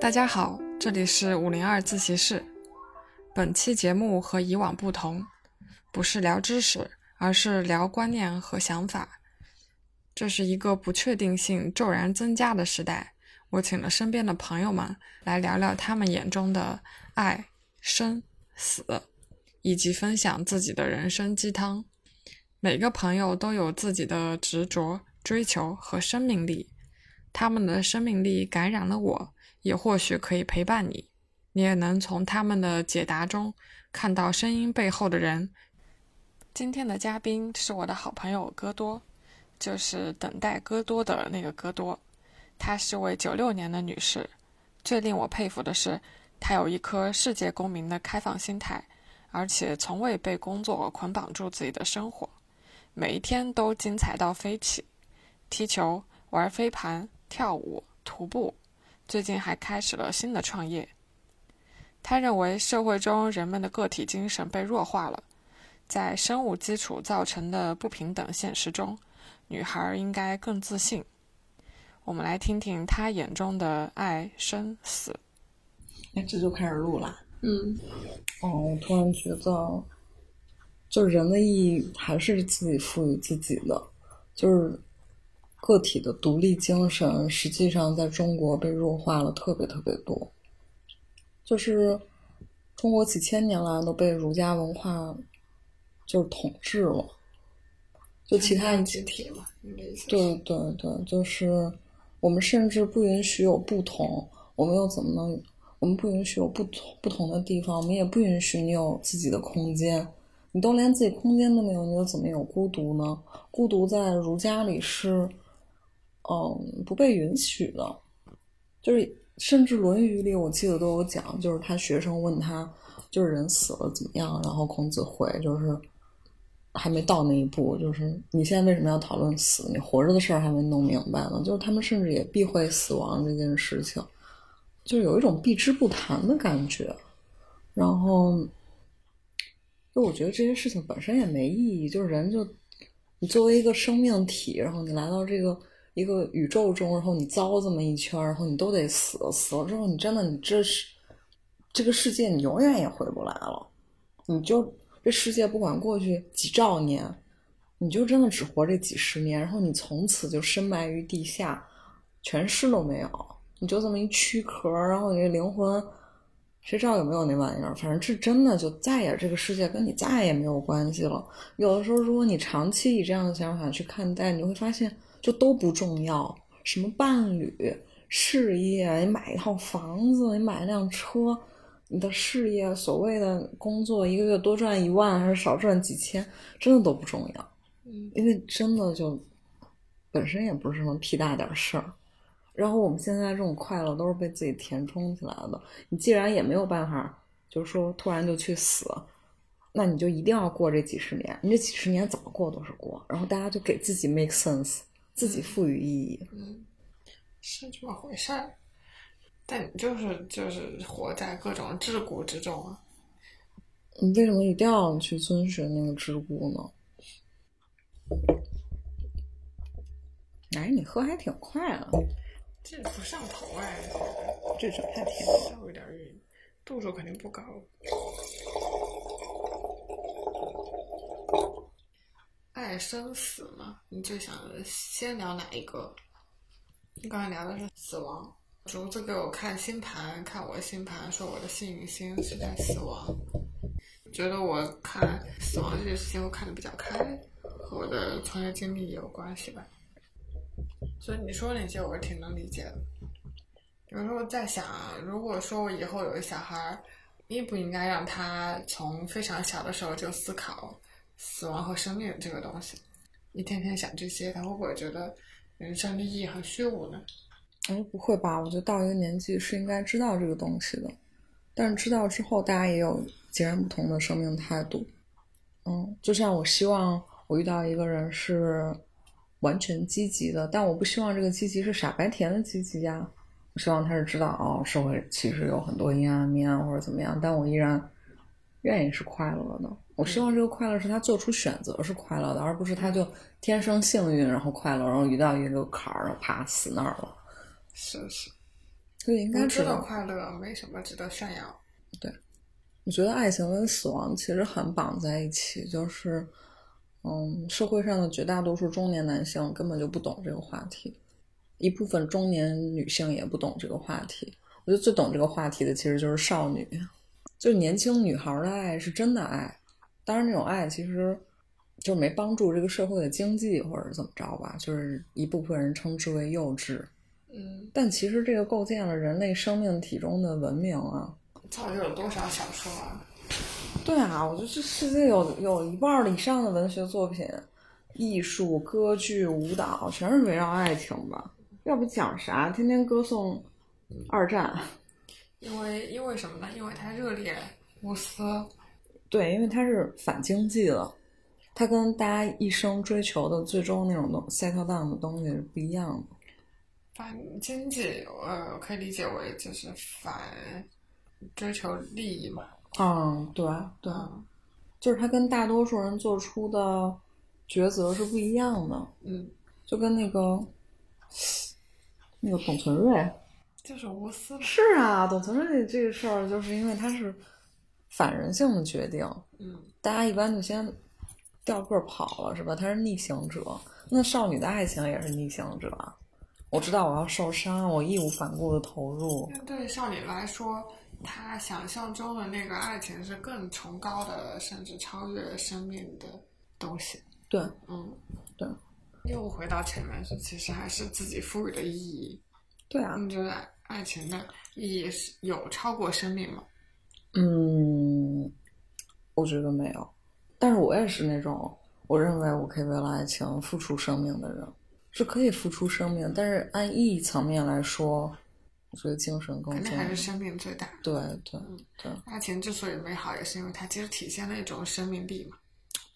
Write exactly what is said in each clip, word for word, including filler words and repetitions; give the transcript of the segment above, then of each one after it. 大家好，这里是五零二自习室。本期节目和以往不同，不是聊知识，而是聊观念和想法。这是一个不确定性骤然增加的时代，我请了身边的朋友们来聊聊他们眼中的爱、生、死，以及分享自己的人生鸡汤。每个朋友都有自己的执着、追求和生命力，他们的生命力感染了我，也或许可以陪伴你，你也能从他们的解答中看到声音背后的人。今天的嘉宾是我的好朋友戈多，就是等待戈多的那个戈多。她是位九六年的女士，最令我佩服的是她有一颗世界公民的开放心态，而且从未被工作捆绑住自己的生活，每一天都精彩到飞起，踢球、玩飞盘、跳舞、徒步，最近还开始了新的创业。他认为社会中人们的个体精神被弱化了，在生物基础造成的不平等现实中，女孩应该更自信。我们来听听他眼中的爱、生、死。哎，这就开始录了。嗯，哦，我突然觉得，就人的意义还是自己赋予自己的，就是个体的独立精神实际上在中国被弱化了特别特别多。就是中国几千年来都被儒家文化就是统治了，就其他一集体了。对对对，就是我们甚至不允许有不同，我们又怎么能，我们不允许有不同不同的地方，我们也不允许你有自己的空间，你都连自己空间都没有，你又怎么有孤独呢？孤独在儒家里是嗯，不被允许的。就是甚至《论语》里我记得都有讲，就是他学生问他就是人死了怎么样，然后孔子回就是还没到那一步，就是你现在为什么要讨论死，你活着的事儿还没弄明白呢。就是他们甚至也避讳死亡这件事情，就是有一种避之不谈的感觉。然后就我觉得这些事情本身也没意义，就是人就你作为一个生命体，然后你来到这个一个宇宙中，然后你遭这么一圈，然后你都得死，死了之后你真的你这是这个世界你永远也回不来了，你就这世界不管过去几兆年，你就真的只活这几十年，然后你从此就深埋于地下，全尸都没有，你就这么一躯壳，然后你的灵魂谁知道有没有那玩意儿，反正这真的就再也这个世界跟你再也没有关系了。有的时候如果你长期以这样的想法去看待，你会发现就都不重要，什么伴侣、事业，你买一套房子，你买一辆车，你的事业，所谓的工作，一个月多赚一万还是少赚几千，真的都不重要，因为真的就本身也不是什么屁大点事儿。然后我们现在这种快乐都是被自己填充起来的，你既然也没有办法就是说突然就去死，那你就一定要过这几十年，你这几十年怎么过都是过，然后大家就给自己 make sense， 自己赋予意义。嗯，是这么回事儿。但你就是就是活在各种桎梏之中啊，你为什么一定要去遵循那个桎梏呢？哎，你喝还挺快啊，这不上头哎，这整太甜了，稍微有点晕，度数肯定不高。爱生死嘛，你最想先聊哪一个？你刚才聊的是死亡。竹子给我看星盘，看我星盘说我的幸运星是在死亡，觉得我看死亡这件事情我看得比较开，和我的从业经历也有关系吧。所以你说那些我是挺能理解的。有时候在想，如果说我以后有一小孩，应不应该让他从非常小的时候就思考死亡和生命这个东西？一天天想这些，他会不会觉得人生的意义很虚无呢？哎，不会吧，我觉得到一个年纪是应该知道这个东西的，但是知道之后大家也有截然不同的生命态度。嗯，就像我希望我遇到一个人是完全积极的，但我不希望这个积极是傻白甜的积极呀，我希望他是知道哦，社会其实有很多阴暗面或者怎么样，但我依然愿意是快乐的。我希望这个快乐是他做出选择是快乐的，而不是他就天生幸运然后快乐，然后遇到一个坎儿然后啪死那儿了。是是，所以应该知道快乐没什么值得炫耀。对，我觉得爱情跟死亡其实很绑在一起，就是嗯，社会上的绝大多数中年男性根本就不懂这个话题，一部分中年女性也不懂这个话题。我觉得最懂这个话题的其实就是少女，就年轻女孩的爱是真的爱，当然那种爱其实就没帮助这个社会的经济或者怎么着吧，就是一部分人称之为幼稚。嗯，但其实这个构建了人类生命体中的文明啊，到底有多少小说啊？对啊，我觉得这世界有有一半以上的文学作品、艺术、歌剧、舞蹈全是围绕爱情吧，要不讲啥天天歌颂二战。因为因为什么呢？因为它热烈无私。对，因为它是反经济了，它跟大家一生追求的最终那种 settle down 的东西是不一样的。反经济呃，我可以理解为就是反追求利益嘛。嗯，对对，就是它跟大多数人做出的抉择是不一样的。嗯，就跟那个那个董存瑞就是无私了。是啊，董存瑞这个事儿就是因为它是反人性的决定。嗯，大家一般就先掉个跑了是吧，他是逆行者。那少女的爱情也是逆行者，我知道我要受伤，我义无反顾的投入。对少女来说，她想象中的那个爱情是更崇高的，甚至超越生命的东西。对，嗯，对。又回到前面说，其实还是自己赋予的意义。对啊，你觉得爱情的意义是有超过生命吗？嗯，我觉得没有。但是我也是那种我认为我可以为了爱情付出生命的人，是可以付出生命，但是按意义层面来说，我觉得精神更重要，肯定还是生命最大。对对对，爱情之所以美好，也是因为它其实体现了一种生命力嘛。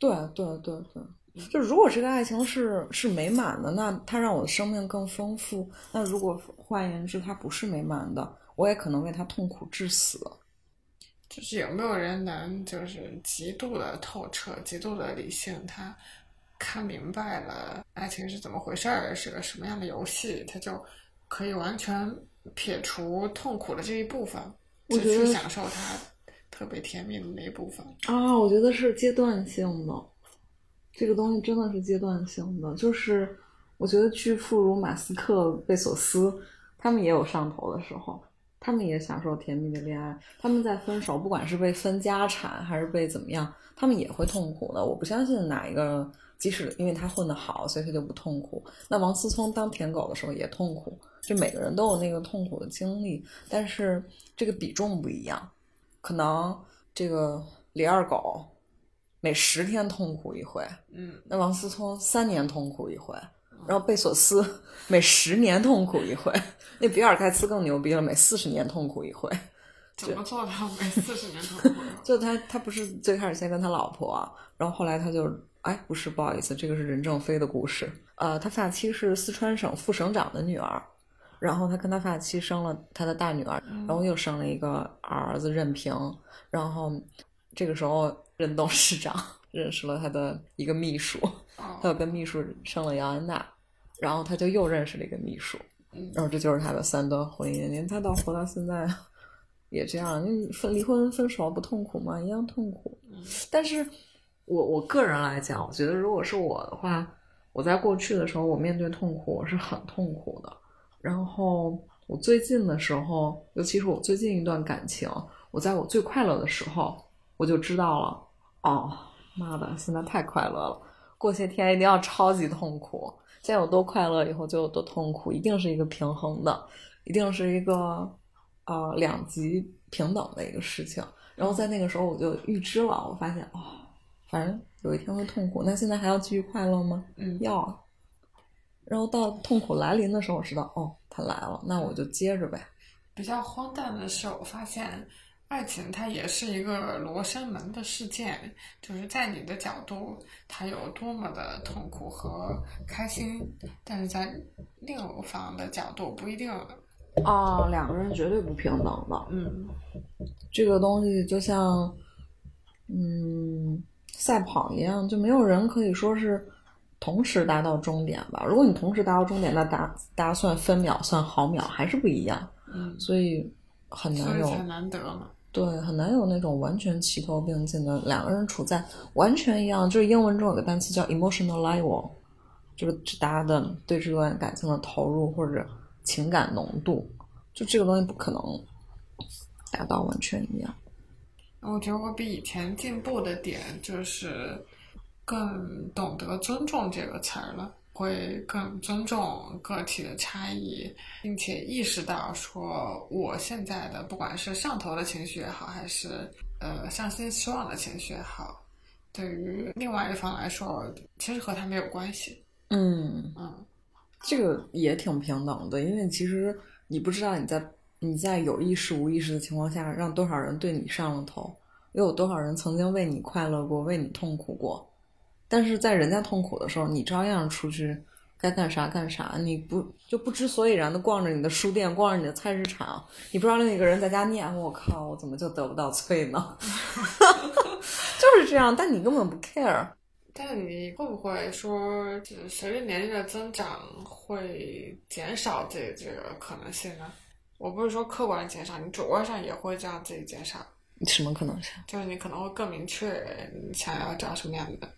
对对对对，就如果这个爱情是是美满的，那它让我的生命更丰富；那如果换言之，它不是美满的，我也可能为它痛苦致死。就是有没有人能就是极度的透彻、极度的理性，他看明白了爱情是怎么回事儿，是个什么样的游戏，他就可以完全撇除痛苦的这一部分，只去享受它特别甜蜜的那一部分啊。我觉得是阶段性的，这个东西真的是阶段性的。就是我觉得巨富如马斯克、贝索斯，他们也有上头的时候，他们也享受甜蜜的恋爱，他们在分手，不管是被分家产还是被怎么样，他们也会痛苦的。我不相信哪一个即使因为他混得好所以他就不痛苦。那王思聪当舔狗的时候也痛苦，就每个人都有那个痛苦的经历，但是这个比重不一样。可能这个李二狗每十天痛苦一回，嗯，那王思聪三年痛苦一回，然后贝索斯每十年痛苦一回，那比尔盖茨更牛逼了，每四十年痛苦一回。怎么做到每四十年痛苦？就他他不是最开始先跟他老婆，然后后来他就哎不是不好意思，这个是任正非的故事。呃，他发妻是四川省副省长的女儿，然后他跟他发妻生了他的大女儿，然后又生了一个儿子任平，然后这个时候任董事长认识了他的一个秘书，他又跟秘书生了姚安娜，然后他就又认识了一个秘书，然后这就是他的三段婚姻。您他到活到现在也这样，离婚分手不痛苦吗？一样痛苦。但是我我个人来讲，我觉得如果是我的话，我在过去的时候我面对痛苦我是很痛苦的，然后我最近的时候，尤其是我最近一段感情，我在我最快乐的时候我就知道了，哦妈的现在太快乐了，过些天一定要超级痛苦，现在有多快乐以后就有多痛苦，一定是一个平衡的，一定是一个呃两极平等的一个事情。然后在那个时候我就预知了，我发现哦反正有一天会痛苦，那现在还要继续快乐吗？嗯，要。然后到痛苦来临的时候我知道哦它来了，那我就接着呗。比较荒诞的是，我发现爱情它也是一个罗生门的事件，就是在你的角度它有多么的痛苦和开心，但是在另一方的角度不一定哦，两个人绝对不平等的。嗯，这个东西就像嗯赛跑一样，就没有人可以说是同时达到终点吧。如果你同时达到终点，那达达算分秒算毫秒还是不一样。嗯，所以很难有，所以才难得嘛。对，很难有那种完全齐头并进的两个人处在完全一样，就是英文中有个单词叫 emotional level， 就是大家的对这段感情的投入或者情感浓度，就这个东西不可能达到完全一样。我觉得我比以前进步的点就是更懂得尊重这个词儿了，会更尊重个体的差异，并且意识到说我现在的不管是上头的情绪也好，还是呃伤心失望的情绪也好，对于另外一方来说其实和他没有关系。嗯嗯，这个也挺平等的，因为其实你不知道你在你在有意识无意识的情况下让多少人对你上了头，又有多少人曾经为你快乐过，为你痛苦过，但是在人家痛苦的时候你照样出去该干啥干啥，你不就不知所以然的逛着你的书店，逛着你的菜市场，你不知道另一个人在家念我靠我怎么就得不到脆呢就是这样，但你根本不 care。 但你会不会说随着年龄的增长会减少这这个可能性呢？我不是说客观减少，你主观上也会这样自己减少。什么可能性？就是你可能会更明确你想要找什么样的，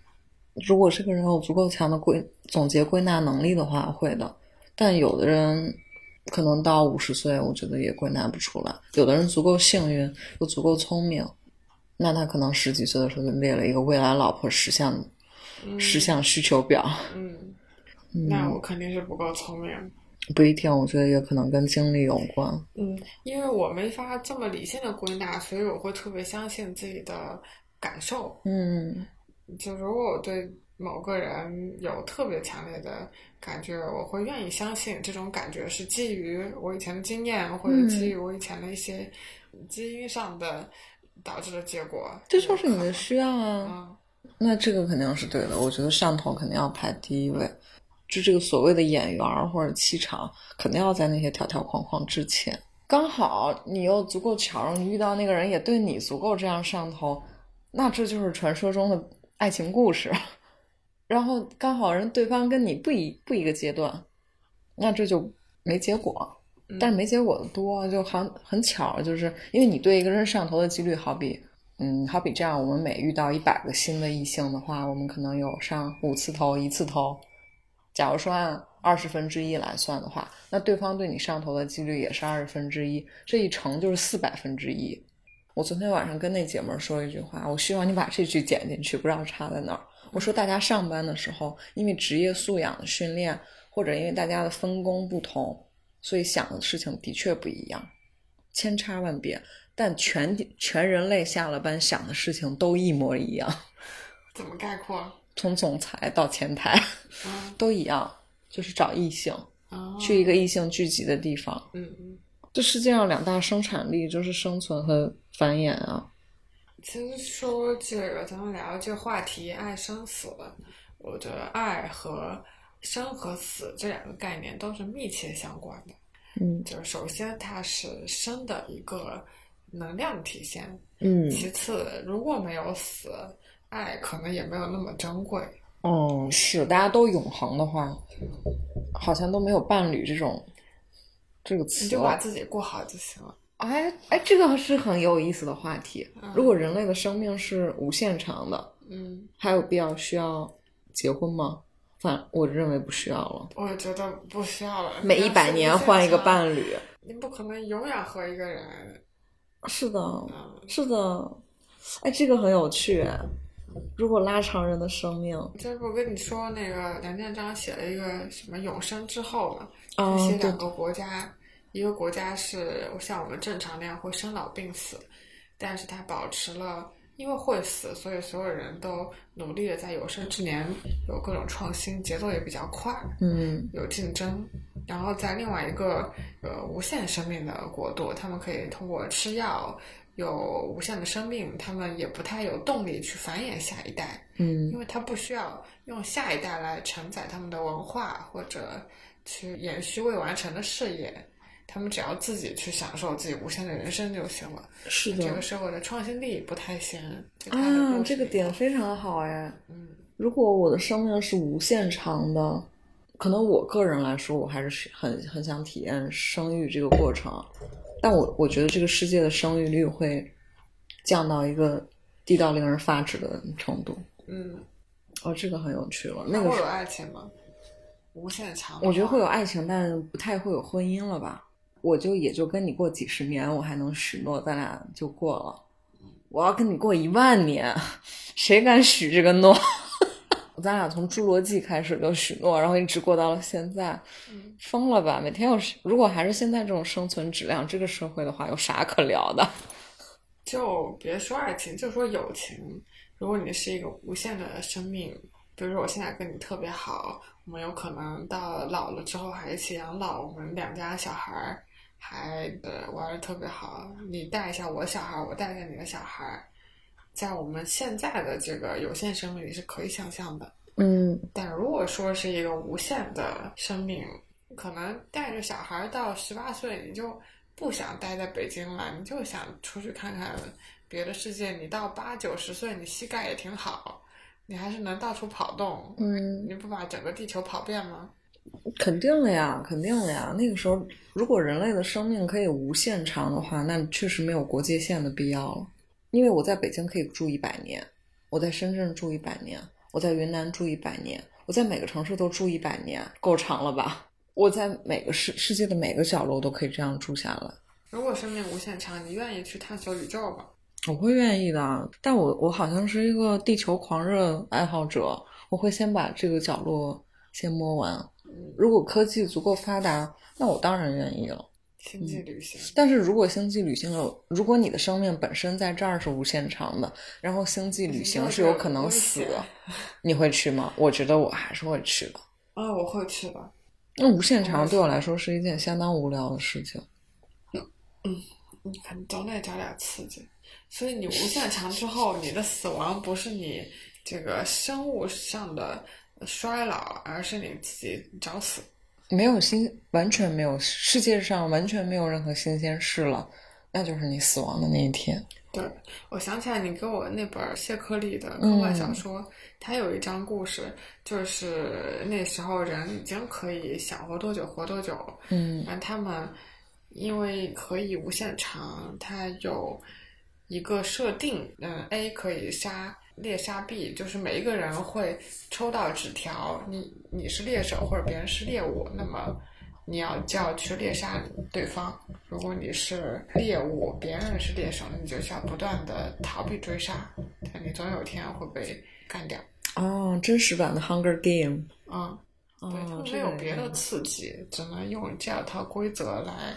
如果这个人有足够强的归总结归纳能力的话会的，但有的人可能到五十岁我觉得也归纳不出来，有的人足够幸运又足够聪明，那他可能十几岁的时候就列了一个未来老婆十项、嗯、十项需求表。 嗯, 嗯，那我肯定是不够聪明，不一定，我觉得也可能跟经历有关。嗯，因为我没法这么理性的归纳，所以我会特别相信自己的感受。嗯，就如果我对某个人有特别强烈的感觉，我会愿意相信这种感觉是基于我以前的经验、嗯、或者基于我以前的一些基因上的导致的结果。这就是你的需要啊、嗯、那这个肯定是对的，我觉得上头肯定要排第一位，就这个所谓的演员或者气场肯定要在那些条条框框之前。刚好你又足够巧，你遇到那个人也对你足够这样上头，那这就是传说中的爱情故事。然后刚好人对方跟你不一不一个阶段，那这就没结果。但是没结果的多，就很很巧，就是因为你对一个人上头的几率好比嗯，好比这样，我们每遇到一百个新的异性的话，我们可能有上五次头一次头，假如说按二十分之一来算的话，那对方对你上头的几率也是二十分之一，这一乘就是四百分之一。我昨天晚上跟那姐们说一句话，我希望你把这句剪进去，不知道插在哪儿。我说大家上班的时候，因为职业素养的训练，或者因为大家的分工不同，所以想的事情的确不一样，千差万别，但全全人类下了班想的事情都一模一样。怎么概括？从总裁到前台、嗯、都一样，就是找异性、哦、去一个异性聚集的地方。嗯嗯，这世界上两大生产力就是生存和繁衍啊。其实说这个咱们聊这话题爱生死，我觉得爱和生和死这两个概念都是密切相关的。嗯，就是首先它是生的一个能量体现，嗯，其次如果没有死，爱可能也没有那么珍贵。嗯，是，大家都永恒的话好像都没有伴侣这种这个词，你就把自己过好就行了。哎哎，这个是很有意思的话题、嗯、如果人类的生命是无限长的，嗯，还有必要需要结婚吗？反我认为不需要了，我觉得不需要了，每一百年换一个伴侣，你不可能永远和一个人。是的、嗯、是的。哎，这个很有趣，如果拉长人的生命，这不跟你说那个梁建章写了一个什么永生之后嘛，就写两个国家、嗯、一个国家是像我们正常那样会生老病死，但是他保持了，因为会死，所以所有人都努力的在有生之年有各种创新，节奏也比较快，嗯，有竞争。然后在另外一个呃无限生命的国度，他们可以通过吃药有无限的生命，他们也不太有动力去繁衍下一代，嗯，因为他不需要用下一代来承载他们的文化或者去延续未完成的事业，他们只要自己去享受自己无限的人生就行了。是的，这个社会的创新力不太行啊，这个点非常好哎。嗯，如果我的生命是无限长的，可能我个人来说我还是很很想体验生育这个过程，但我我觉得这个世界的生育率会降到一个低到令人发指的程度。嗯，哦，这个很有趣了。那个会有爱情吗？无限强，我觉得会有爱情，但不太会有婚姻了吧。我就也就跟你过几十年，我还能许诺咱俩就过了。我要跟你过一万年，谁敢许这个诺？咱俩从侏罗纪开始就许诺，然后一直过到了现在，疯了吧？每天有，如果还是现在这种生存质量，这个社会的话，有啥可聊的？就别说爱情，就说友情。如果你是一个无限的生命，比如说我现在跟你特别好，我们有可能到老了之后还一起养老，我们两家小孩还玩得特别好，你带一下我小孩，我带一下你的小孩，在我们现在的这个有限生命里是可以想象的。嗯，但如果说是一个无限的生命，可能带着小孩到十八岁，你就不想待在北京了，你就想出去看看别的世界。你到八九十岁，你膝盖也挺好，你还是能到处跑动。嗯，你不把整个地球跑遍吗？肯定了呀，肯定了呀。那个时候，如果人类的生命可以无限长的话，那确实没有国界线的必要了。因为我在北京可以住一百年，我在深圳住一百年，我在云南住一百年，我在每个城市都住一百年，够长了吧？我在每个世世界的每个角落都可以这样住下来。如果生命无限长，你愿意去探索宇宙吗？我会愿意的，但我我好像是一个地球狂热爱好者，我会先把这个角落先摸完。如果科技足够发达，那我当然愿意了。星际旅行、嗯、但是如果星际旅行了，如果你的生命本身在这儿是无限长的，然后星际旅行是有可能死的，你会去吗？我觉得我还是会去的。啊、哦，我会去的。那无限长对我来说是一件相当无聊的事情。嗯嗯，你看总得找点刺激。所以你无限长之后，你的死亡不是你这个生物上的衰老，而是你自己找死。没有新，完全没有，世界上完全没有任何新鲜事了，那就是你死亡的那一天。对，我想起来你给我那本谢克利的科幻小说、嗯、它有一章故事，就是那时候人已经可以想活多久活多久。嗯，然后他们因为可以无限长，它有一个设定，嗯 ，A 可以杀猎杀 B， 就是每一个人会抽到纸条，你你是猎手或者别人是猎物，那么你要就要去猎杀对方。如果你是猎物，别人是猎手，你就是要不断的逃避追杀，但你总有一天会被干掉。哦，真实版的 Hunger Game。嗯，对，哦、没有别的刺激，只能用这套规则来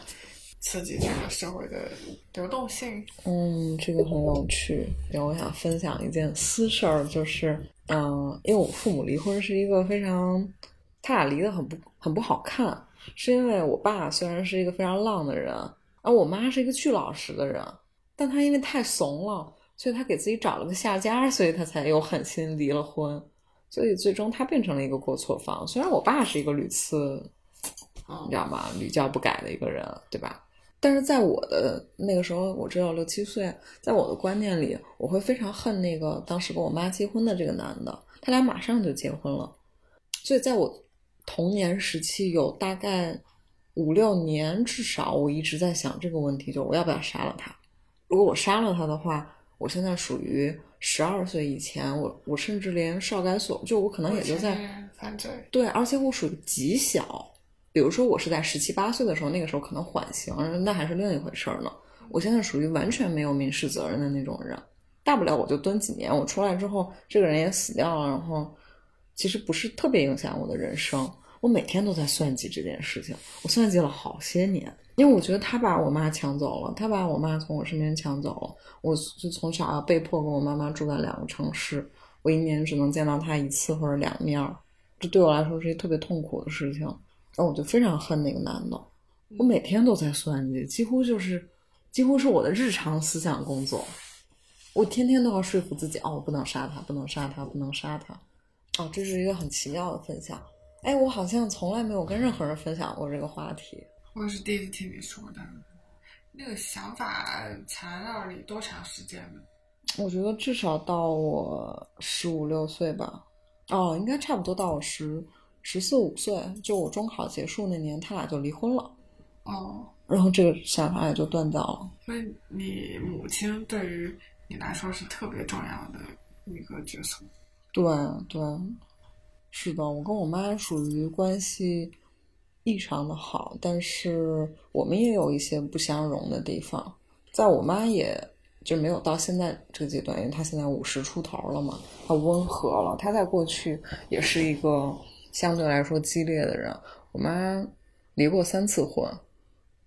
刺激这个社会的流动性。嗯，这个很有趣。然后我想分享一件私事儿，就是嗯、呃，因为我父母离婚是一个非常，他俩离得很不很不好看，是因为我爸虽然是一个非常浪的人，而我妈是一个巨老实的人，但他因为太怂了，所以他给自己找了个下家，所以他才有狠心离了婚，所以最终他变成了一个过错方。虽然我爸是一个屡次，你知道吗，屡教不改的一个人，对吧？但是在我的那个时候，我只有六七岁，在我的观念里，我会非常恨那个当时跟我妈结婚的这个男的，他俩马上就结婚了。所以在我童年时期有大概五六年，至少我一直在想这个问题，就我要不要杀了他？如果我杀了他的话，我现在属于十二岁以前，我我甚至连少管所，就我可能也就在犯罪。对，而且我属于极小。比如说我是在十七八岁的时候，那个时候可能缓刑，那还是另一回事呢。我现在属于完全没有民事责任的那种人，大不了我就蹲几年，我出来之后这个人也死掉了，然后其实不是特别影响我的人生。我每天都在算计这件事情，我算计了好些年，因为我觉得他把我妈抢走了，他把我妈从我身边抢走了，我就从小要被迫跟我妈妈住在两个城市，我一年只能见到她一次或者两面，这对我来说是一特别痛苦的事情。然后我就非常恨那个男的，我每天都在算计，几乎就是几乎是我的日常思想工作。我天天都要说服自己，哦，我不能杀他，不能杀他，不能杀他。哦，这是一个很奇妙的分享。哎，我好像从来没有跟任何人分享过这个话题。我是第一次听你说的。那个想法缠绕你多长时间呢？我觉得至少到我十五六岁吧。哦，应该差不多到我十十四五岁，就我中考结束那年，他俩就离婚了。哦，然后这个想法也就断掉了。所以你母亲对于你来说是特别重要的一个角色。对对，是的，我跟我妈属于关系异常的好，但是我们也有一些不相容的地方。在我妈也就没有到现在这个阶段，因为她现在五十出头了嘛，她温和了。她在过去也是一个相对来说激烈的人，我妈离过三次婚。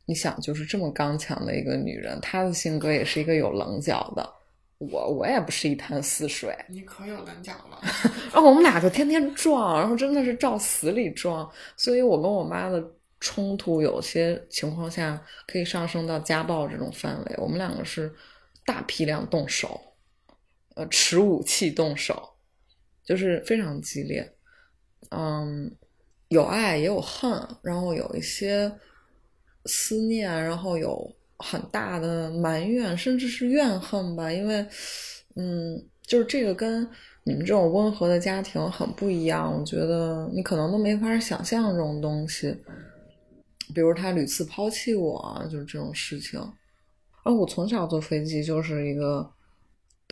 你想，就是这么刚强的一个女人，她的性格也是一个有棱角的。我我也不是一潭死水。你可有棱角了。然后我们俩就天天撞，然后真的是照死里撞。所以我跟我妈的冲突有些情况下可以上升到家暴这种范围。我们两个是大批量动手，呃，持武器动手，就是非常激烈。嗯，有爱也有恨，然后有一些思念，然后有很大的埋怨，甚至是怨恨吧。因为嗯，就是这个跟你们这种温和的家庭很不一样，我觉得你可能都没法想象这种东西。比如他屡次抛弃我，就是这种事情。而我从小坐飞机就是一个，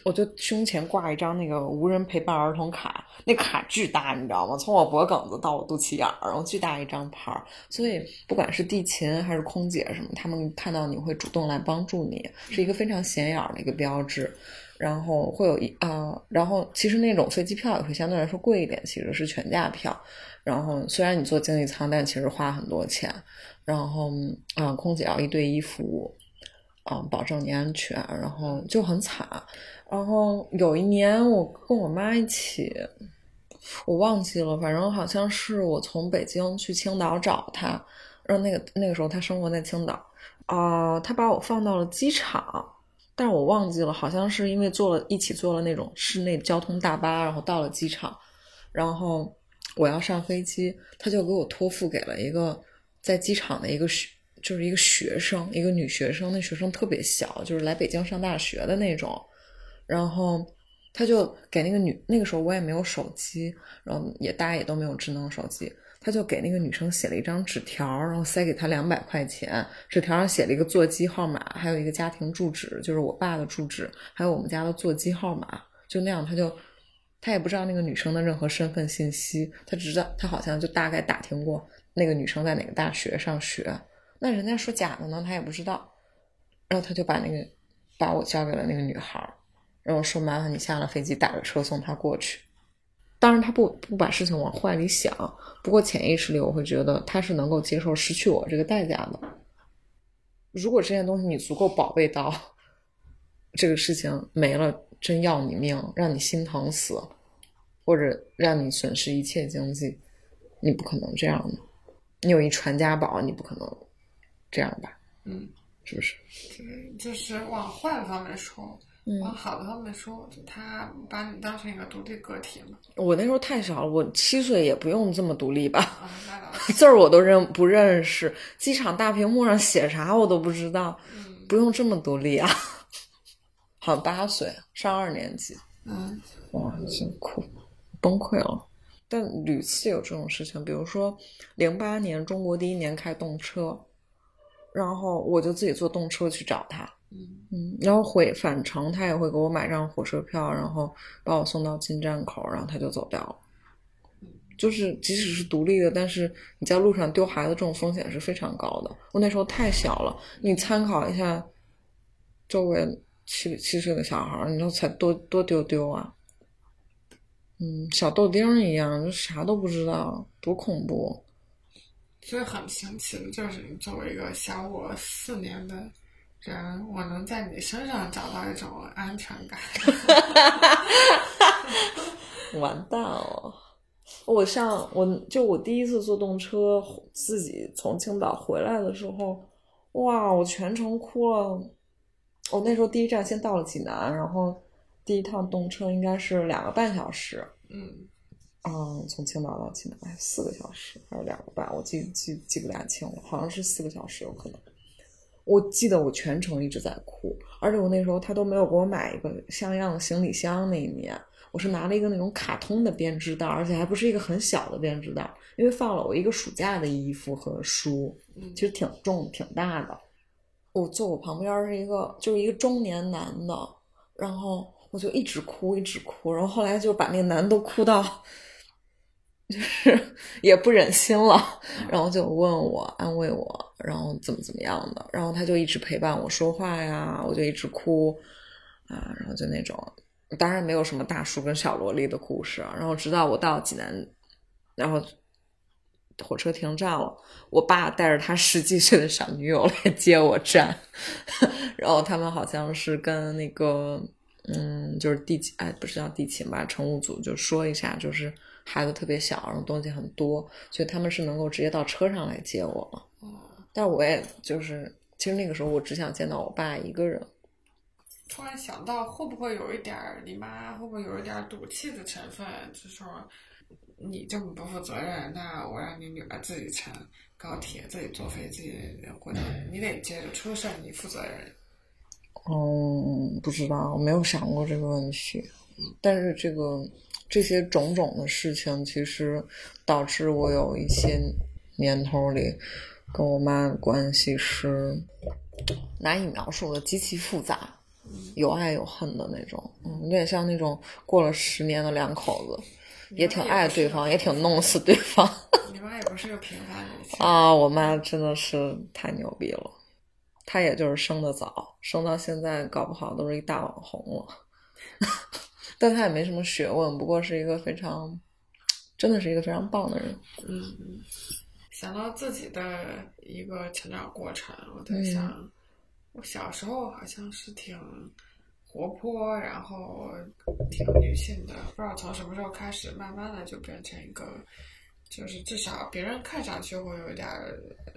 我就胸前挂一张那个无人陪伴儿童卡，那卡巨大，你知道吗？从我脖梗子到我肚脐眼，然后巨大一张牌。所以不管是地勤还是空姐什么，他们看到你会主动来帮助你，是一个非常显眼的一个标志。然后会有一啊、呃，然后其实那种飞机票也会相对来说贵一点，其实是全价票。然后虽然你坐经济舱，但其实花很多钱。然后啊、呃，空姐要一对一服务。嗯，保证你安全，然后就很惨。然后有一年我跟我妈一起，我忘记了，反正好像是我从北京去青岛找她，让那个那个时候她生活在青岛啊、呃，她把我放到了机场，但是我忘记了，好像是因为坐了一起坐了那种室内交通大巴，然后到了机场，然后我要上飞机，她就给我托付给了一个在机场的一个就是一个学生，一个女学生，那学生特别小，就是来北京上大学的那种。然后他就给那个女，那个时候我也没有手机，然后也大家也都没有智能手机，他就给那个女生写了一张纸条，然后塞给她两百块钱，纸条上写了一个座机号码，还有一个家庭住址，就是我爸的住址，还有我们家的座机号码。就那样，他就他也不知道那个女生的任何身份信息，他知道他好像就大概打听过那个女生在哪个大学上学。那人家说假的呢，他也不知道，然后他就把那个把我交给了那个女孩，然后说麻烦你下了飞机打个车送她过去。当然他不不把事情往坏里想，不过潜意识里我会觉得他是能够接受失去我这个代价的。如果这件东西你足够宝贝到，这个事情没了真要你命，让你心疼死，或者让你损失一切经济，你不可能这样的。你有一传家宝，你不可能这样吧。嗯，是不是就是往坏的方面说、嗯、往好的方面说，就他把你当成一个独立个体嘛。我那时候太小了，我七岁也不用这么独立吧、啊、字儿我都认不认识，机场大屏幕上写啥我都不知道、嗯、不用这么独立啊。好，八岁上二年级。嗯，哇，辛苦，崩溃了。但屡次有这种事情，比如说零八年中国第一年开动车，然后我就自己坐动车去找他，嗯，然后回返程他也会给我买张火车票，然后把我送到进站口，然后他就走掉了。就是即使是独立的，但是你在路上丢孩子这种风险是非常高的。我那时候太小了，你参考一下周围七七岁的小孩，你说才多多丢丢啊，嗯，小豆丁一样，就啥都不知道，多恐怖。所以很神奇的就是，你作为一个小我四年的人，我能在你身上找到一种安全感。完蛋哦！我上我就我第一次坐动车自己从青岛回来的时候，哇，我全程哭了。我那时候第一站先到了济南，然后第一趟动车应该是两个半小时。嗯。嗯，从青岛到济南四个小时还有两个半，我记记记不大清了，好像是四个小时有可能。我记得我全程一直在哭，而且我那时候他都没有给我买一个像样的行李箱。那一年我是拿了一个那种卡通的编织袋，而且还不是一个很小的编织袋，因为放了我一个暑假的衣服和书，其实挺重挺大的。我坐我旁边是一个就是一个中年男的，然后我就一直哭一直哭，然后后来就把那个男的都哭到就是也不忍心了，然后就问我安慰我，然后怎么怎么样的，然后他就一直陪伴我说话呀，我就一直哭啊，然后就那种当然没有什么大叔跟小萝莉的故事。然后直到我到济南，然后火车停站了，我爸带着他十几岁的小女友来接我站，然后他们好像是跟那个嗯就是地勤哎不是叫地勤吧，乘务组就说一下，就是孩子特别小，然后东西很多，所以他们是能够直接到车上来接我了。但我也就是其实那个时候我只想见到我爸一个人。突然想到会不会有一点你妈会不会有一点赌气的成分，就说你这么不负责任，那我让你女儿自己乘高铁自己坐飞机回来，你得接着出事你负责任。嗯，不知道，我没有想过这个问题，但是这个这些种种的事情其实导致我有一些年头里跟我妈的关系是难以描述的，极其复杂，有爱有恨的那种。嗯，有点像那种过了十年的两口子，也挺爱对方，也挺弄死对方。你妈也不是个平凡的啊，我妈真的是太牛逼了，她也就是生得早，生到现在搞不好都是一大网红了。但他也没什么学问，不过是一个非常真的是一个非常棒的人。嗯，想到自己的一个成长过程，我在想、嗯、我小时候好像是挺活泼然后挺女性的，不知道从什么时候开始慢慢的就变成一个就是至少别人看上去会有点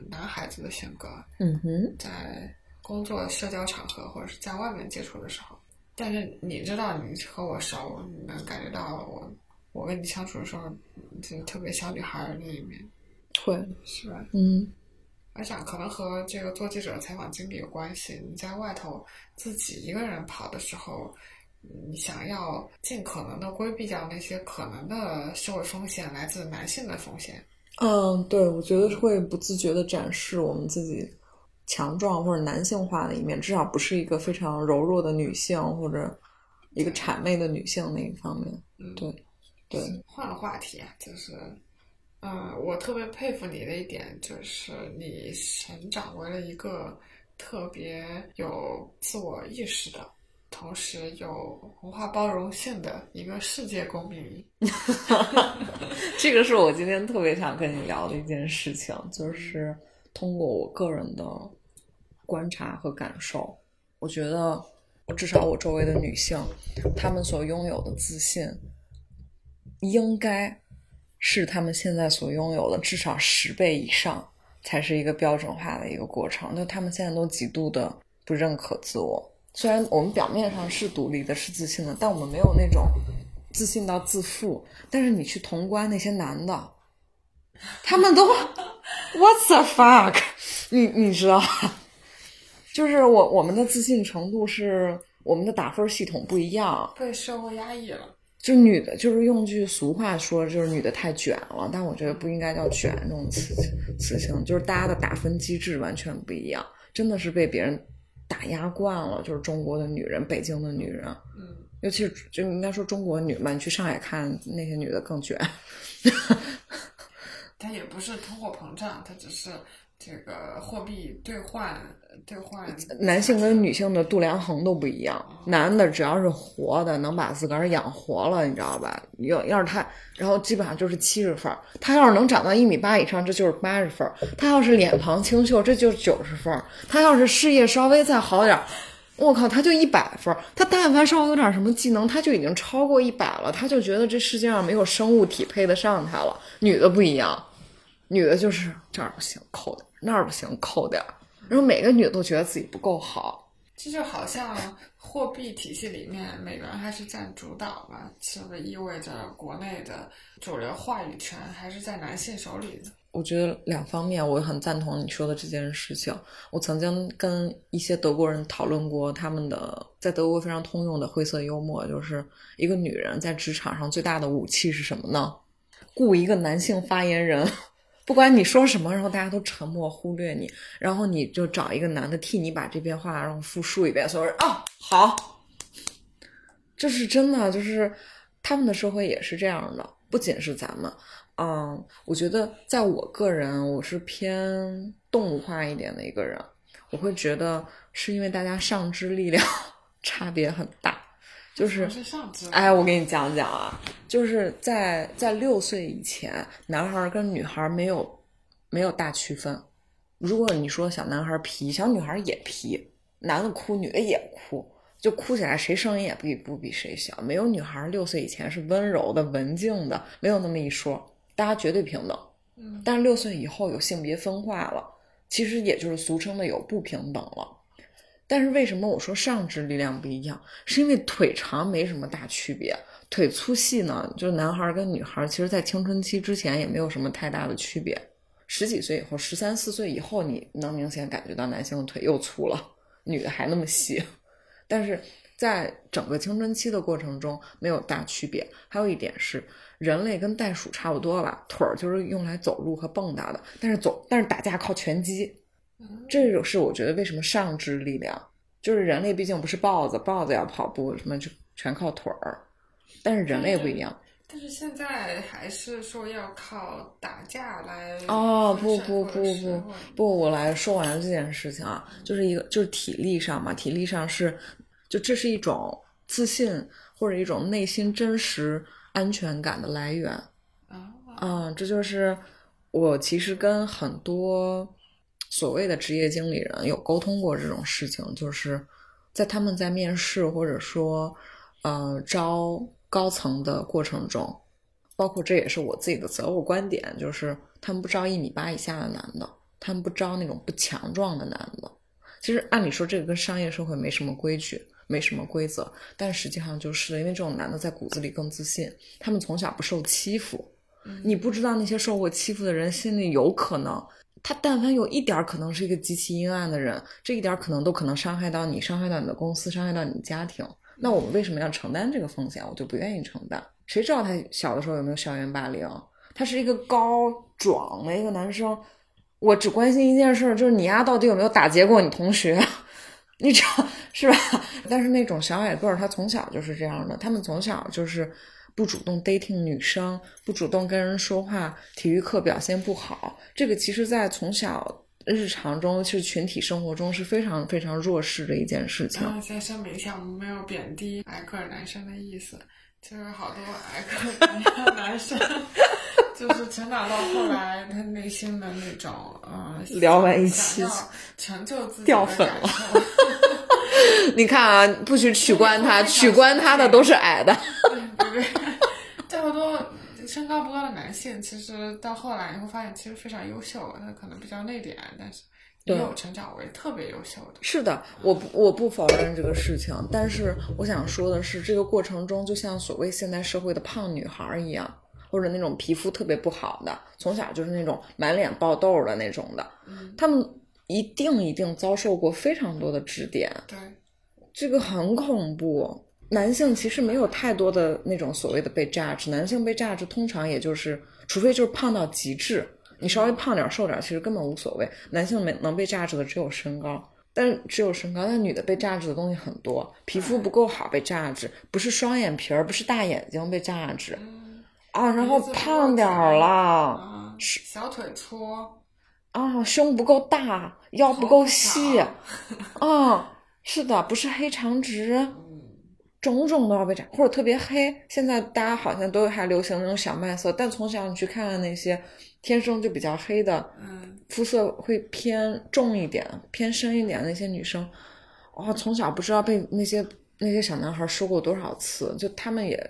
男孩子的性格。嗯哼，在工作社交场合或者是在外面接触的时候，但是你知道你和我熟，你能感觉到我我跟你相处的时候就特别小女孩那一面，会是吧？嗯，我想可能和这个做记者采访经历有关系。你在外头自己一个人跑的时候，你想要尽可能的规避掉那些可能的社会风险，来自男性的风险。嗯，对，我觉得会不自觉的展示我们自己强壮或者男性化的一面，至少不是一个非常柔弱的女性或者一个谄媚的女性那一方面。嗯，对对。换个话题啊，就是呃，我特别佩服你的一点就是你成长为了一个特别有自我意识的，同时有文化包容性的一个世界公民。这个是我今天特别想跟你聊的一件事情，就是通过我个人的观察和感受，我觉得至少我周围的女性，她们所拥有的自信应该是她们现在所拥有的至少十倍以上才是一个标准化的一个过程，就她们现在都极度的不认可自我。虽然我们表面上是独立的是自信的，但我们没有那种自信到自负。但是你去潼关那些男的，他们都 What the fuck， 你你知道就是我我们的自信程度是我们的打分系统不一样，被社会压抑了。就女的就是用句俗话说就是女的太卷了，但我觉得不应该叫卷这种词词性，就是大家的打分机制完全不一样，真的是被别人打压惯了。就是中国的女人，北京的女人，嗯，尤其是就应该说中国女嘛，你去上海看那些女的更卷。它也不是通货膨胀，它只是这个货币兑换兑换。男性跟女性的度量衡都不一样，哦，男的只要是活的，能把自个儿养活了，你知道吧？要要是他，然后基本上就是七十分。他要是能长到一米八以上，这就是八十分；他要是脸庞清秀，这就是九十分；他要是事业稍微再好点，我靠，他就一百分。他但凡稍微有点什么技能，他就已经超过一百了，他就觉得这世界上没有生物体配得上他了。女的不一样。女的就是这儿不行扣点，那儿不行扣点，然后每个女的都觉得自己不够好，这就好像货币体系里面美元还是占主导吧，是不是意味着国内的主流话语权还是在男性手里呢？我觉得两方面，我很赞同你说的这件事情。我曾经跟一些德国人讨论过他们的在德国非常通用的灰色幽默，就是一个女人在职场上最大的武器是什么呢？雇一个男性发言人，不管你说什么，然后大家都沉默忽略你，然后你就找一个男的替你把这边话然后复述一遍，所以说啊好，这是真的，就是他们的社会也是这样的，不仅是咱们。嗯，我觉得在我个人，我是偏动物化一点的一个人，我会觉得是因为大家上肢力量差别很大，就是哎，我给你讲讲啊，就是在在六岁以前，男孩跟女孩没有没有大区分。如果你说小男孩皮，小女孩也皮，男的哭，女的也哭，就哭起来谁声音也不比不比谁小。没有女孩六岁以前是温柔的、文静的，没有那么一说，大家绝对平等。嗯，但是六岁以后有性别分化了，其实也就是俗称的有不平等了。但是为什么我说上肢力量不一样，是因为腿长没什么大区别，腿粗细呢，就是男孩跟女孩其实在青春期之前也没有什么太大的区别，十几岁以后，十三四岁以后，你能明显感觉到男性的腿又粗了，女的还那么细，但是在整个青春期的过程中没有大区别。还有一点是人类跟袋鼠差不多吧，腿就是用来走路和蹦跶的，但是走但是打架靠拳击，这就是我觉得为什么上肢力量，就是人类毕竟不是豹子，豹子要跑步什么就全靠腿儿，但是人类不一样。但是现在还是说要靠打架来哦，不不不不不，我来说完这件事情啊，就是一个就是体力上嘛，体力上是就这是一种自信或者一种内心真实安全感的来源啊，嗯，这就是我其实跟很多所谓的职业经理人有沟通过这种事情，就是在他们在面试或者说呃招高层的过程中，包括这也是我自己的择偶观点，就是他们不招一米八以下的男的，他们不招那种不强壮的男的。其实按理说这个跟商业社会没什么规矩没什么规则，但实际上就是因为这种男的在骨子里更自信，他们从小不受欺负，你不知道那些受过欺负的人心里有可能他但凡有一点可能是一个极其阴暗的人，这一点可能都可能伤害到你，伤害到你的公司，伤害到你的家庭，那我们为什么要承担这个风险？我就不愿意承担。谁知道他小的时候有没有校园霸凌，他是一个高壮的一个男生，我只关心一件事，就是你丫到底有没有打劫过你同学，你知道是吧？但是那种小矮个儿他从小就是这样的，他们从小就是不主动 dating 女生，不主动跟人说话，体育课表现不好，这个其实在从小日常中是群体生活中是非常非常弱势的一件事情。啊，先声明一下，我们没有贬低矮个男生的意思，就是好多矮个男生就是成长到后来他内心的那种呃聊完一期成就自己掉粉了你看啊，不许取关他，取关他的都是矮的这么多身高不高的男性，其实到后来你会发现其实非常优秀，他可能比较内敛，但是也有成长为特别优秀的。是的，我不我不否认这个事情，但是我想说的是这个过程中就像所谓现代社会的胖女孩一样，或者那种皮肤特别不好的，从小就是那种满脸爆痘的那种的，嗯，他们一定一定遭受过非常多的指点。对，这个很恐怖。男性其实没有太多的那种所谓的被judge，男性被judge通常也就是除非就是胖到极致，你稍微胖点瘦点其实根本无所谓，男性能被judge的只有身高，但是只有身高，但女的被judge的东西很多，皮肤不够好被judge，不是双眼皮不是大眼睛被judge啊，然后胖点了，小腿粗啊，胸不够大，腰不够细啊，是的，不是黑长直，种种都要被炸，或者特别黑，现在大家好像都还流行那种小麦色，但从小你去看看那些天生就比较黑的，嗯，肤色会偏重一点偏深一点那些女生，哇，哦，从小不知道被那些那些小男孩说过多少次，就他们也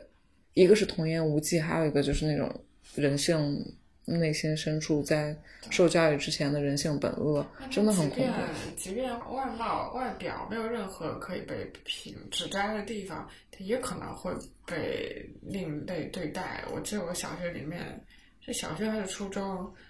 一个是童言无忌，还有一个就是那种人性内心深处在受教育之前的人性本恶，真的很恐怖。即便外貌外表没有任何可以被评指摘的地方，它也可能会被另类对待。我记得我小学里面，这小学还是初中，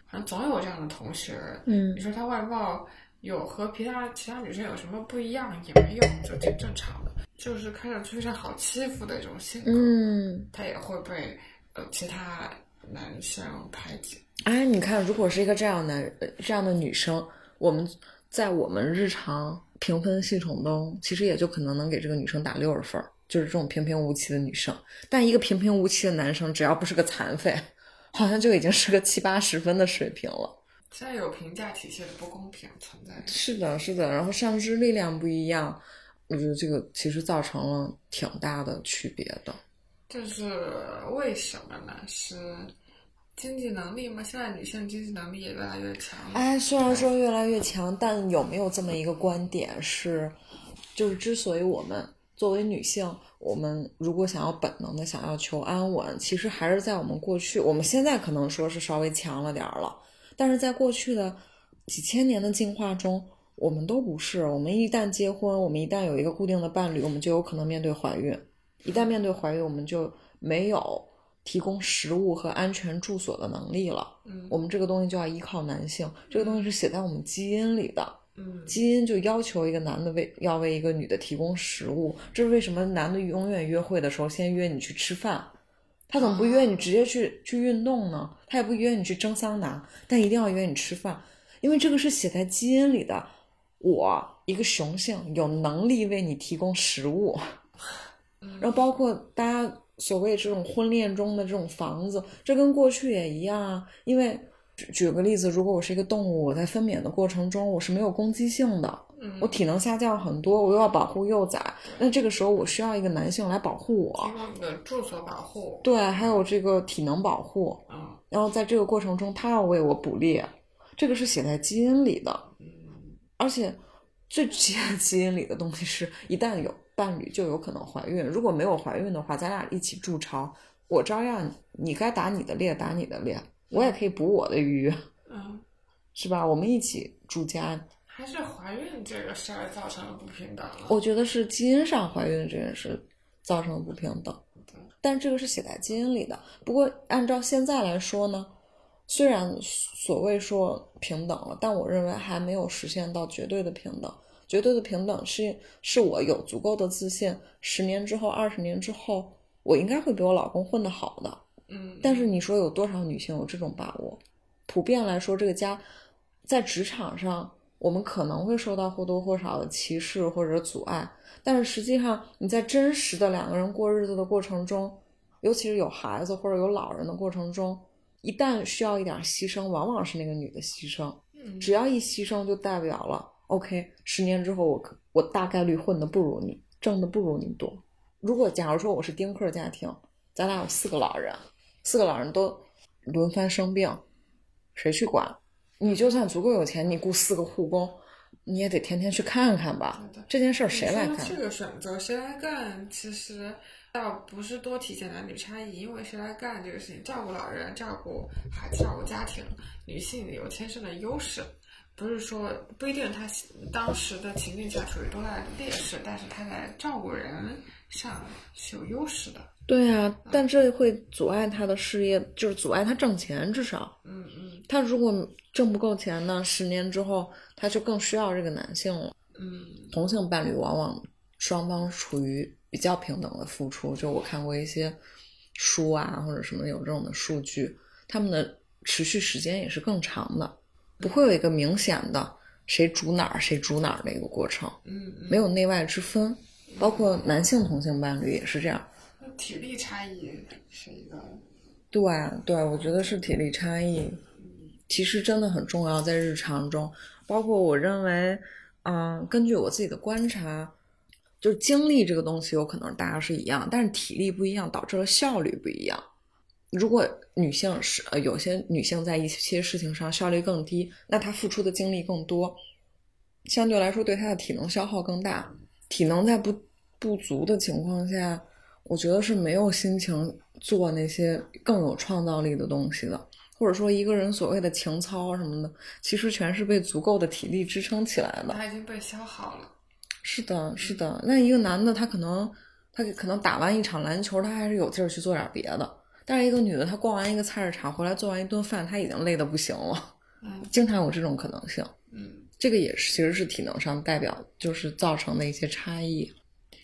好像总有这样的同学，嗯，你说他外貌有和其他其他女生有什么不一样，也没有，就挺正常的，就是看上去非常好欺负的一种性格，嗯，他也会被呃其他男生排挤。哎，你看，如果是一个这样的这样的女生，我们在我们日常评分系统中，其实也就可能能给这个女生打六十分，就是这种平平无奇的女生。但一个平平无奇的男生，只要不是个残废，好像就已经是个七八十分的水平了。现在有评价体系的不公平存在。是的，是的。然后上肢力量不一样，我觉得这个其实造成了挺大的区别的。就是为什么呢？是经济能力吗？现在女性经济能力也越来越强。哎，虽然说越来越强，但有没有这么一个观点是，就是之所以我们作为女性，我们如果想要本能的想要求安稳，其实还是在我们过去，我们现在可能说是稍微强了点了，但是在过去的几千年的进化中，我们都不是。我们一旦结婚，我们一旦有一个固定的伴侣，我们就有可能面对怀孕。一旦面对怀孕，我们就没有提供食物和安全住所的能力了。嗯，我们这个东西就要依靠男性，这个东西是写在我们基因里的。嗯，基因就要求一个男的为要为一个女的提供食物，这是为什么男的永远约会的时候先约你去吃饭，他怎么不约你直接去去运动呢？他也不约你去蒸桑拿，但一定要约你吃饭，因为这个是写在基因里的。我一个雄性有能力为你提供食物。然后包括大家所谓这种婚恋中的这种房子，这跟过去也一样啊。因为举个例子，如果我是一个动物，我在分娩的过程中我是没有攻击性的，我体能下降很多，我又要保护幼崽，那这个时候我需要一个男性来保护我，住所保护，对，还有这个体能保护，然后在这个过程中他要为我捕猎，这个是写在基因里的。而且最基因里的东西是，一旦有伴侣就有可能怀孕，如果没有怀孕的话，咱俩一起筑巢，我照样你该打你的猎打你的猎，我也可以捕我的鱼，嗯，是吧？我们一起住家。还是怀孕这个事儿造成了不平等了？我觉得是基因上怀孕这件事造成了不平等，但这个是写在基因里的。不过按照现在来说呢，虽然所谓说平等了，但我认为还没有实现到绝对的平等。绝对的平等是是我有足够的自信，十年之后二十年之后我应该会比我老公混得好的。嗯，但是你说有多少女性有这种把握？普遍来说，这个家在职场上我们可能会受到或多或少的歧视或者阻碍，但是实际上你在真实的两个人过日子的过程中，尤其是有孩子或者有老人的过程中，一旦需要一点牺牲，往往是那个女的牺牲。只要一牺牲就代表了OK， 十年之后我我大概率混得不如你，挣得不如你多。如果假如说我是丁克家庭，咱俩有四个老人，四个老人都轮番生病，谁去管？你就算足够有钱，你雇四个护工，你也得天天去看看吧。这件事谁来干？这个选择谁来干，其实倒不是多体现男女差异，因为谁来干这个事情，照顾老人、照顾孩子、照顾家庭，女性有天生的优势。不是说不一定他当时的情境下处于多大的劣势，但是他在照顾人上是有优势的。对啊，但这会阻碍他的事业，就是阻碍他挣钱至少。嗯嗯。他如果挣不够钱呢，十年之后他就更需要这个男性了。嗯。同性伴侣往往双方处于比较平等的付出，就我看过一些书啊或者什么有这种的数据，他们的持续时间也是更长的。不会有一个明显的谁主哪儿谁主哪儿的一个过程，嗯，没有内外之分，包括男性同性伴侣也是这样。体力差异是一个，对对，我觉得是体力差异，其实真的很重要在日常中。包括我认为，嗯，根据我自己的观察，就是精力这个东西有可能大家是一样，但是体力不一样，导致了效率不一样。如果女性是呃，有些女性在一些事情上效率更低，那她付出的精力更多，相对来说对她的体能消耗更大。体能在不不足的情况下，我觉得是没有心情做那些更有创造力的东西的，或者说一个人所谓的情操什么的，其实全是被足够的体力支撑起来的，他已经被消耗了。是的是的，那一个男的他可能他可能打完一场篮球他还是有劲儿去做点别的，但是一个女的她逛完一个菜市场回来做完一顿饭她已经累得不行了，嗯，经常有这种可能性。嗯，这个也是其实是体能上代表就是造成的一些差异，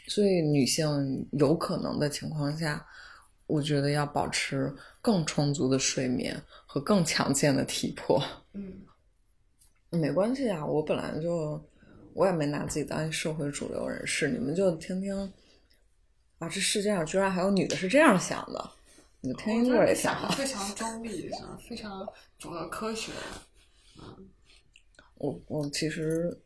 所以女性有可能的情况下我觉得要保持更充足的睡眠和更强健的体魄。嗯，没关系啊，我本来就我也没拿自己当社会主流人士，你们就听听啊，这世界上居然还有女的是这样想的，你听一乐也挺好，非常中立，非常主要科学。嗯，我我其实，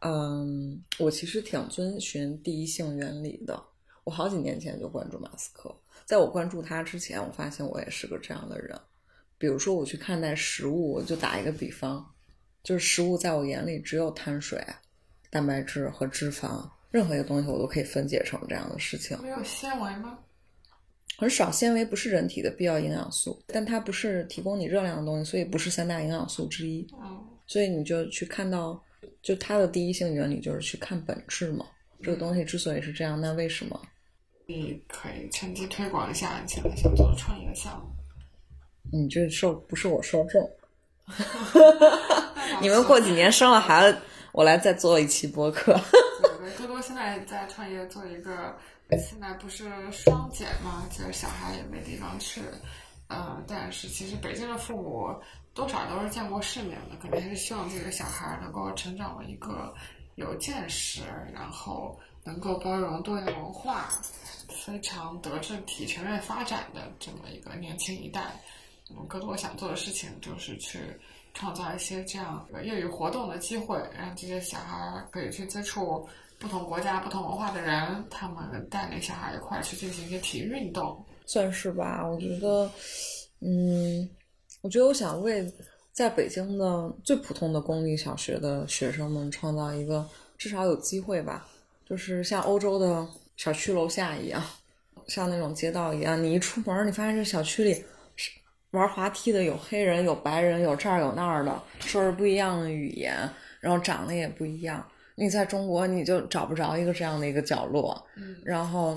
嗯，我其实挺遵循第一性原理的。我好几年前就关注马斯克，在我关注他之前，我发现我也是个这样的人。比如说，我去看待食物，我就打一个比方，就是食物在我眼里只有碳水、蛋白质和脂肪，任何一个东西我都可以分解成这样的事情。没有纤维吗？很少，纤维不是人体的必要营养素，但它不是提供你热量的东西，所以不是三大营养素之一。所以你就去看到，就它的第一性原理就是去看本质嘛，这个东西之所以是这样，那为什么？你可以趁机推广一下你现在想做的创业的项目。你这受不是我说中，你们过几年生了孩子，我来再做一期播客。多多现在在创业做一个。现在不是双减嘛，就是小孩也没地方去，呃，但是其实北京的父母多少都是见过世面的，可能还是希望这个小孩能够成长为一个有见识，然后能够包容多元文化、非常德智体全面发展的这么一个年轻一代。嗯，更多想做的事情就是去创造一些这样的业余活动的机会，让这些小孩可以去接触不同国家不同文化的人，他们带领小孩一块去进行一些体育运动，算是吧。我觉得嗯，我觉得我想为在北京的最普通的公立小学的学生们创造一个至少有机会吧，就是像欧洲的小区楼下一样，像那种街道一样，你一出门你发现这小区里玩滑梯的有黑人有白人有这儿有那儿的，说着不一样的语言，然后长得也不一样，你在中国你就找不着一个这样的一个角落。嗯，然后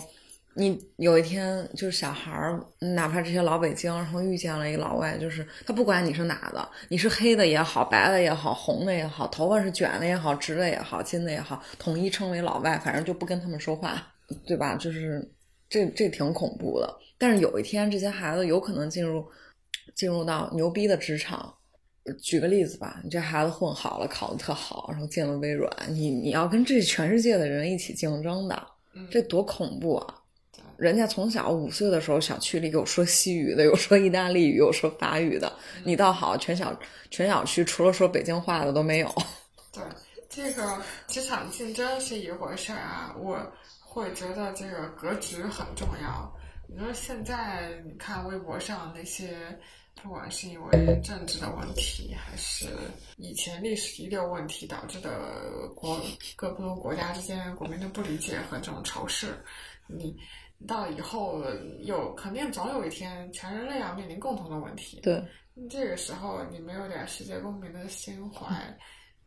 你有一天就是小孩儿，哪怕这些老北京，然后遇见了一个老外，就是他不管你是哪的，你是黑的也好，白的也好，红的也好，头发是卷的也好，直的也好，金的也好，统一称为老外，反正就不跟他们说话，对吧？就是这这挺恐怖的。但是有一天这些孩子有可能进入进入到牛逼的职场。举个例子吧，你这孩子混好了，考得特好，然后进了微软，你你要跟这全世界的人一起竞争的，这多恐怖啊！人家从小五岁的时候，小区里有说西语的，有说意大利语，有说法语的，你倒好，全小全小区除了说北京话的都没有。对，这个职场竞争是一回事啊，我会觉得这个格局很重要。你说现在你看微博上那些。不管是因为政治的问题，还是以前历史遗留问题导致的国各不同国家之间国民的不理解和这种仇视，你到以后有肯定总有一天全人类要面临共同的问题。对，这个时候你没有点世界公民的心怀，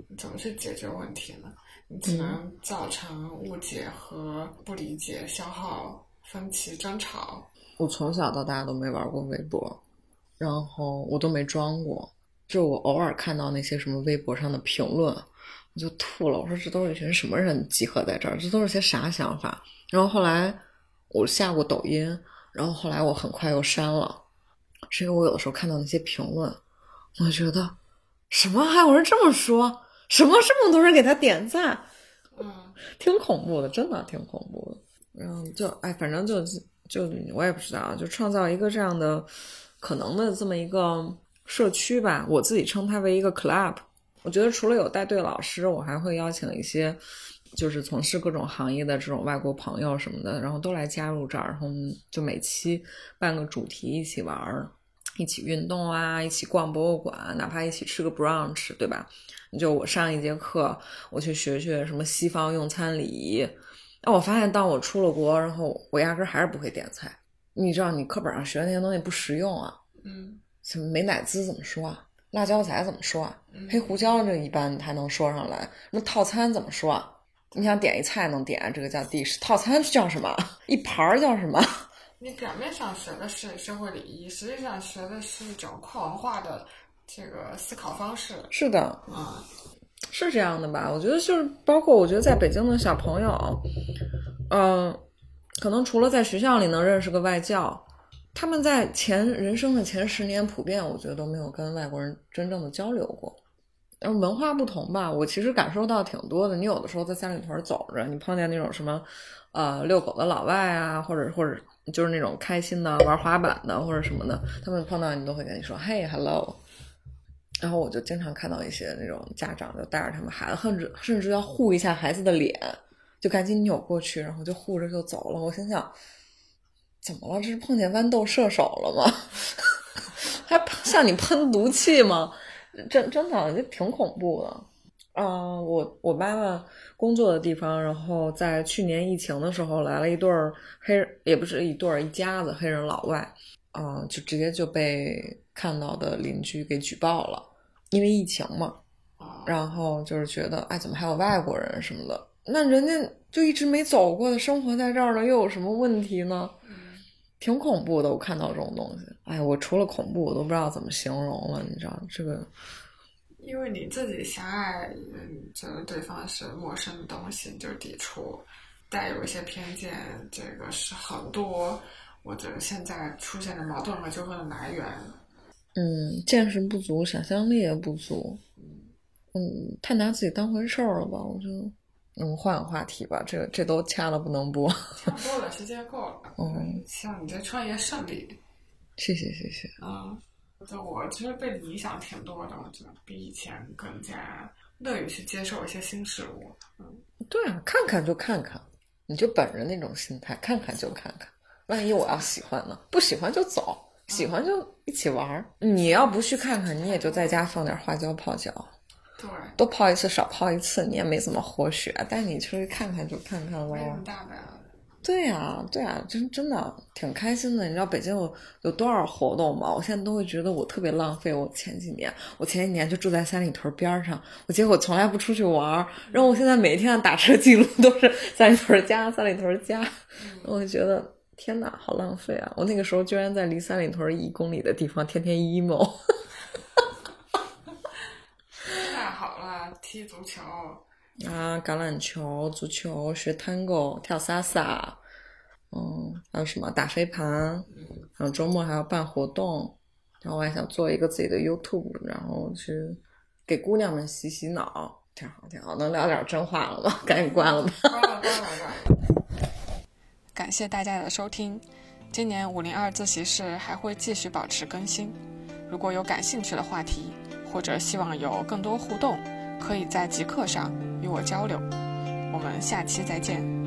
你怎么去解决问题呢？你只能造成误解和不理解，消耗、分歧、争吵。我从小到大都没玩过微博。然后我都没装过，就我偶尔看到那些什么微博上的评论我就吐了，我说这都是一群什么人集合在这儿，这都是些啥想法。然后后来我下过抖音，然后后来我很快又删了，是因为我有的时候看到那些评论我觉得什么还有人这么说，什么这么多人给他点赞，嗯，挺恐怖的，真的挺恐怖的。然后就哎，反正就就我也不知道，就创造一个这样的可能的这么一个社区吧，我自己称它为一个 club。 我觉得除了有带队老师，我还会邀请一些就是从事各种行业的这种外国朋友什么的，然后都来加入这儿，然后就每期办个主题，一起玩，一起运动啊，一起逛博物馆，哪怕一起吃个 brunch， 对吧？就我上一节课我去学学什么西方用餐礼仪，那我发现当我出了国，然后我压根还是不会点菜，你知道你课本上学的那些东西不实用啊。嗯，怎么美乃滋怎么说啊？辣椒仔怎么说啊？黑胡椒这一般还能说上来。那套餐怎么说啊？你想点一菜能点这个叫 dish， 套餐叫什么？一盘叫什么？你表面上学的是社会礼仪，实际上学的是一种跨文化的这个思考方式。是的，啊、嗯，是这样的吧？我觉得就是包括我觉得在北京的小朋友，嗯、呃，可能除了在学校里能认识个外教。他们在前人生的前十年普遍我觉得都没有跟外国人真正的交流过，然后文化不同吧，我其实感受到挺多的。你有的时候在三里屯走着，你碰见那种什么呃遛狗的老外啊，或者或者就是那种开心的玩滑板的或者什么的，他们碰到你都会跟你说 hey hello， 然后我就经常看到一些那种家长就带着他们孩子甚至甚至要护一下孩子的脸，就赶紧扭过去然后就护着就走了。我心想怎么了？这是碰见豌豆射手了吗？还向你喷毒气吗？真真的就挺恐怖的。嗯、呃，我我妈妈工作的地方，然后在去年疫情的时候来了一对儿黑，也不是一对儿，一家子黑人老外，嗯、呃，就直接就被看到的邻居给举报了，因为疫情嘛。然后就是觉得，哎，怎么还有外国人什么的？那人家就一直没走过的，生活在这儿了，又有什么问题呢？挺恐怖的，我看到这种东西，哎，我除了恐怖我都不知道怎么形容了，你知道这个，因为你自己狭隘，嗯，觉得对方是陌生的东西，你就抵触，带有一些偏见，这个是很多我觉得现在出现的矛盾和纠纷的来源。嗯，见识不足，想象力也不足，嗯，太拿自己当回事儿了吧？我就。我们换个话题吧，这这都掐了不能播，差不多了，时间够了。嗯，希望你这创业顺利。谢谢谢谢。嗯，就我其实被你影响挺多的，我觉得比以前更加乐于去接受一些新事物。嗯，对啊，看看就看看，你就本着那种心态，看看就看看。万一我要喜欢呢？不喜欢就走，喜欢就一起玩。嗯、你要不去看看，你也就在家放点花椒泡脚。对，多泡一次少泡一次，你也没怎么活血，但你出去看看就看看了呀。没那么大吧？对啊对啊，真真的挺开心的。你知道北京有有多少活动吗？我现在都会觉得我特别浪费。我前几年我前几年就住在三里屯边上，我结果从来不出去玩，然后我现在每天打车记录都是三里屯家三里屯家、嗯、我就觉得天哪好浪费啊。我那个时候居然在离三里屯一公里的地方天天 emo。踢足球啊，橄榄球、足球、学 tango、跳萨萨，嗯，还有什么打飞盘，然后周末还要办活动，然后我还想做一个自己的 YouTube， 然后去给姑娘们洗洗脑，挺好挺好。能聊点真话了吗？赶紧关了吧。关了关了关了。感谢大家的收听，今年五零二自习室还会继续保持更新，如果有感兴趣的话题，或者希望有更多互动。可以在极客上与我交流，我们下期再见。